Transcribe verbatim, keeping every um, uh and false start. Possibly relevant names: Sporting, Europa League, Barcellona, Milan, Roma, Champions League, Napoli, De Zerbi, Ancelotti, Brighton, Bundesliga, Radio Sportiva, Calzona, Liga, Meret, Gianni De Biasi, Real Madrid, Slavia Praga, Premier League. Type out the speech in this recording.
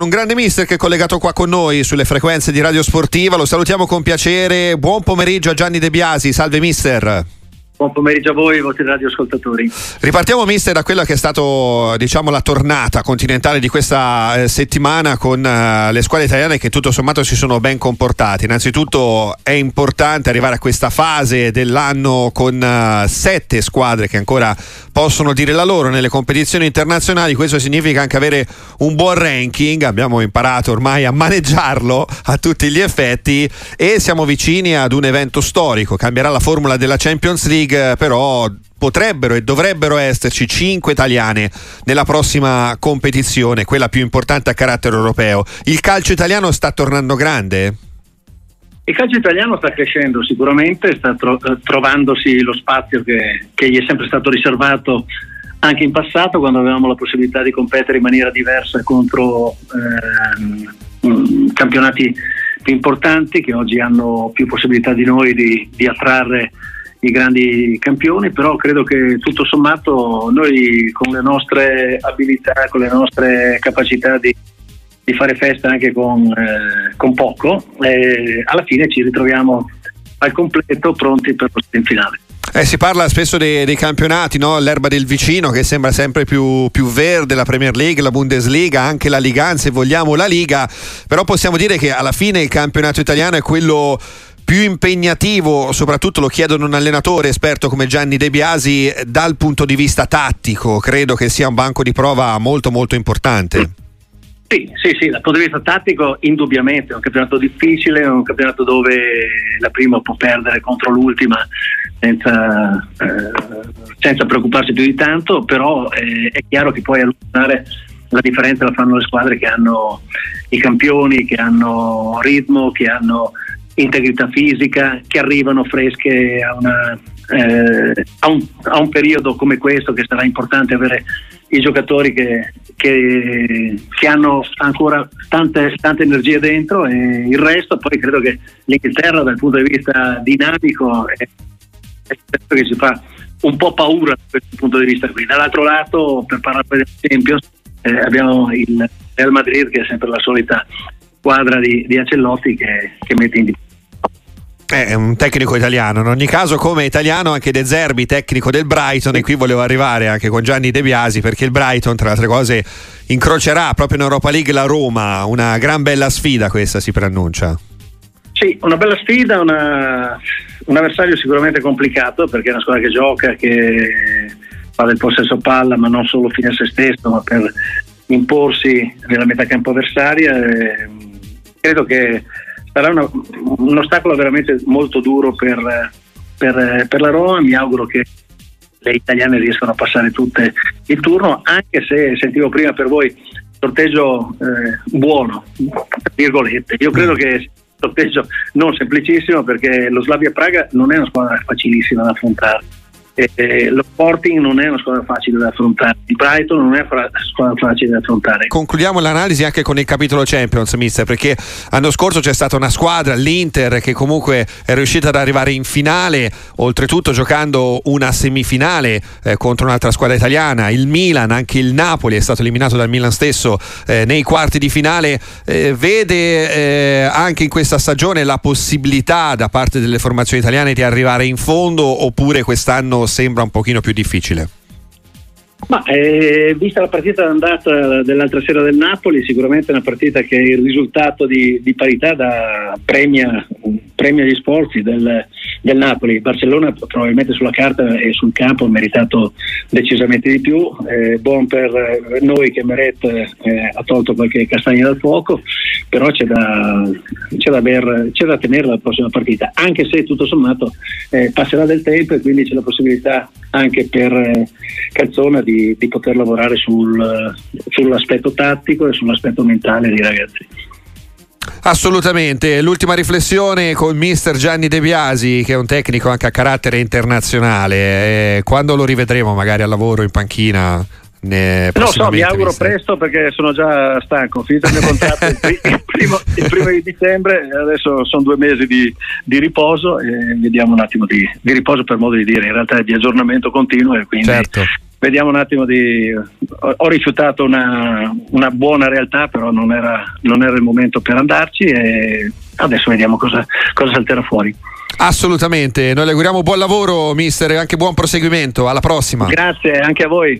Un grande mister che è collegato qua con noi sulle frequenze di Radio Sportiva, lo salutiamo con piacere, buon pomeriggio a Gianni De Biasi, salve mister. Buon pomeriggio a voi e ai vostri radioascoltatori. Ripartiamo mister da quella che è stata, diciamo, la tornata continentale di questa eh, settimana con eh, le squadre italiane che tutto sommato si sono ben comportate. Innanzitutto è importante arrivare a questa fase dell'anno con eh, sette squadre che ancora possono dire la loro nelle competizioni internazionali. Questo significa anche avere un buon ranking, abbiamo imparato ormai a maneggiarlo a tutti gli effetti e siamo vicini ad un evento storico. Cambierà la formula della Champions League, però potrebbero e dovrebbero esserci cinque italiane nella prossima competizione, quella più importante a carattere europeo. Il calcio italiano sta tornando grande? Il calcio italiano sta crescendo sicuramente, sta tro- trovandosi lo spazio che, che gli è sempre stato riservato anche in passato, quando avevamo la possibilità di competere in maniera diversa contro ehm, campionati più importanti che oggi hanno più possibilità di noi di, di attrarre i grandi campioni. Però credo che tutto sommato noi, con le nostre abilità, con le nostre capacità di, di fare festa anche con, eh, con poco, eh, alla fine ci ritroviamo al completo pronti per lo sprint finale. Eh, si parla spesso dei, dei campionati, no? L'erba del vicino che sembra sempre più, più verde, la Premier League, la Bundesliga, anche la Liga, se vogliamo la Liga, però possiamo dire che alla fine il campionato italiano è quello più impegnativo, soprattutto lo chiedono un allenatore esperto come Gianni De Biasi, dal punto di vista tattico. Credo che sia un banco di prova molto molto importante. Sì, sì, sì, dal punto di vista tattico indubbiamente è un campionato difficile, è un campionato dove la prima può perdere contro l'ultima senza, eh, senza preoccuparsi più di tanto, però eh, è chiaro che poi allungare la differenza la fanno le squadre che hanno i campioni, che hanno ritmo, che hanno integrità fisica, che arrivano fresche a, una, eh, a, un, a un periodo come questo, che sarà importante avere i giocatori che, che, che hanno ancora tante, tante energie dentro. E il resto poi credo che l'Inghilterra dal punto di vista dinamico è, è certo che ci fa un po' paura da questo punto di vista qui. Dall'altro lato, per parlare per esempio, eh, abbiamo il Real Madrid che è sempre la solita squadra di, di Ancelotti che, che mette in difficoltà. È un tecnico italiano, in ogni caso, come italiano anche De Zerbi, tecnico del Brighton, e qui volevo arrivare anche con Gianni De Biasi, perché il Brighton tra le altre cose incrocerà proprio in Europa League la Roma, una gran bella sfida questa si preannuncia. Sì, una bella sfida, una, un avversario sicuramente complicato, perché è una squadra che gioca, che fa del possesso palla, ma non solo fine a se stesso, ma per imporsi nella metà campo avversaria. Eh, credo che sarà una, un ostacolo veramente molto duro per, per, per la Roma. Mi auguro che le italiane riescano a passare tutte il turno, anche se sentivo prima per voi sorteggio eh, buono, virgolette. Io credo che sorteggio non semplicissimo, perché lo Slavia Praga non è una squadra facilissima da affrontare, e, e, lo Sporting non è una squadra facile da affrontare, il Brighton non è una squadra facile da affrontare. Concludiamo l'analisi anche con il capitolo Champions, mister, perché l'anno scorso c'è stata una squadra, l'Inter, che comunque è riuscita ad arrivare in finale, oltretutto giocando una semifinale eh, contro un'altra squadra italiana, il Milan. Anche il Napoli è stato eliminato dal Milan stesso eh, nei quarti di finale. Eh, vede eh, anche in questa stagione la possibilità da parte delle formazioni italiane di arrivare in fondo, oppure quest'anno sembra un pochino più difficile? Ma eh, vista la partita d'andata dell'altra sera del Napoli, sicuramente è una partita che il risultato di, di parità da premia, premia gli sforzi del, del Napoli. Barcellona probabilmente sulla carta e sul campo ha meritato decisamente di più, eh, buon per noi che Meret eh, ha tolto qualche castagna dal fuoco, però c'è da, c'è da, ber, c'è da tenere la prossima partita, anche se tutto sommato eh, passerà del tempo e quindi c'è la possibilità anche per eh, Calzona Di, di poter lavorare sul, sull'aspetto tattico e sull'aspetto mentale dei ragazzi. Assolutamente. L'ultima riflessione con mister Gianni De Biasi, che è un tecnico anche a carattere internazionale. Eh, quando lo rivedremo magari al lavoro in panchina? Ne non so, mi auguro mister. Presto, perché sono già stanco, ho finito il mio contratto il primo, il primo di dicembre, adesso sono due mesi di, di riposo e vediamo un attimo di, di riposo, per modo di dire, in realtà è di aggiornamento continuo, e quindi certo. Vediamo un attimo di. Ho rifiutato una, una buona realtà, però non era, non era il momento per andarci, e adesso vediamo cosa, cosa salterà fuori. Assolutamente, noi le auguriamo buon lavoro, mister, e anche buon proseguimento. Alla prossima. Grazie, anche a voi.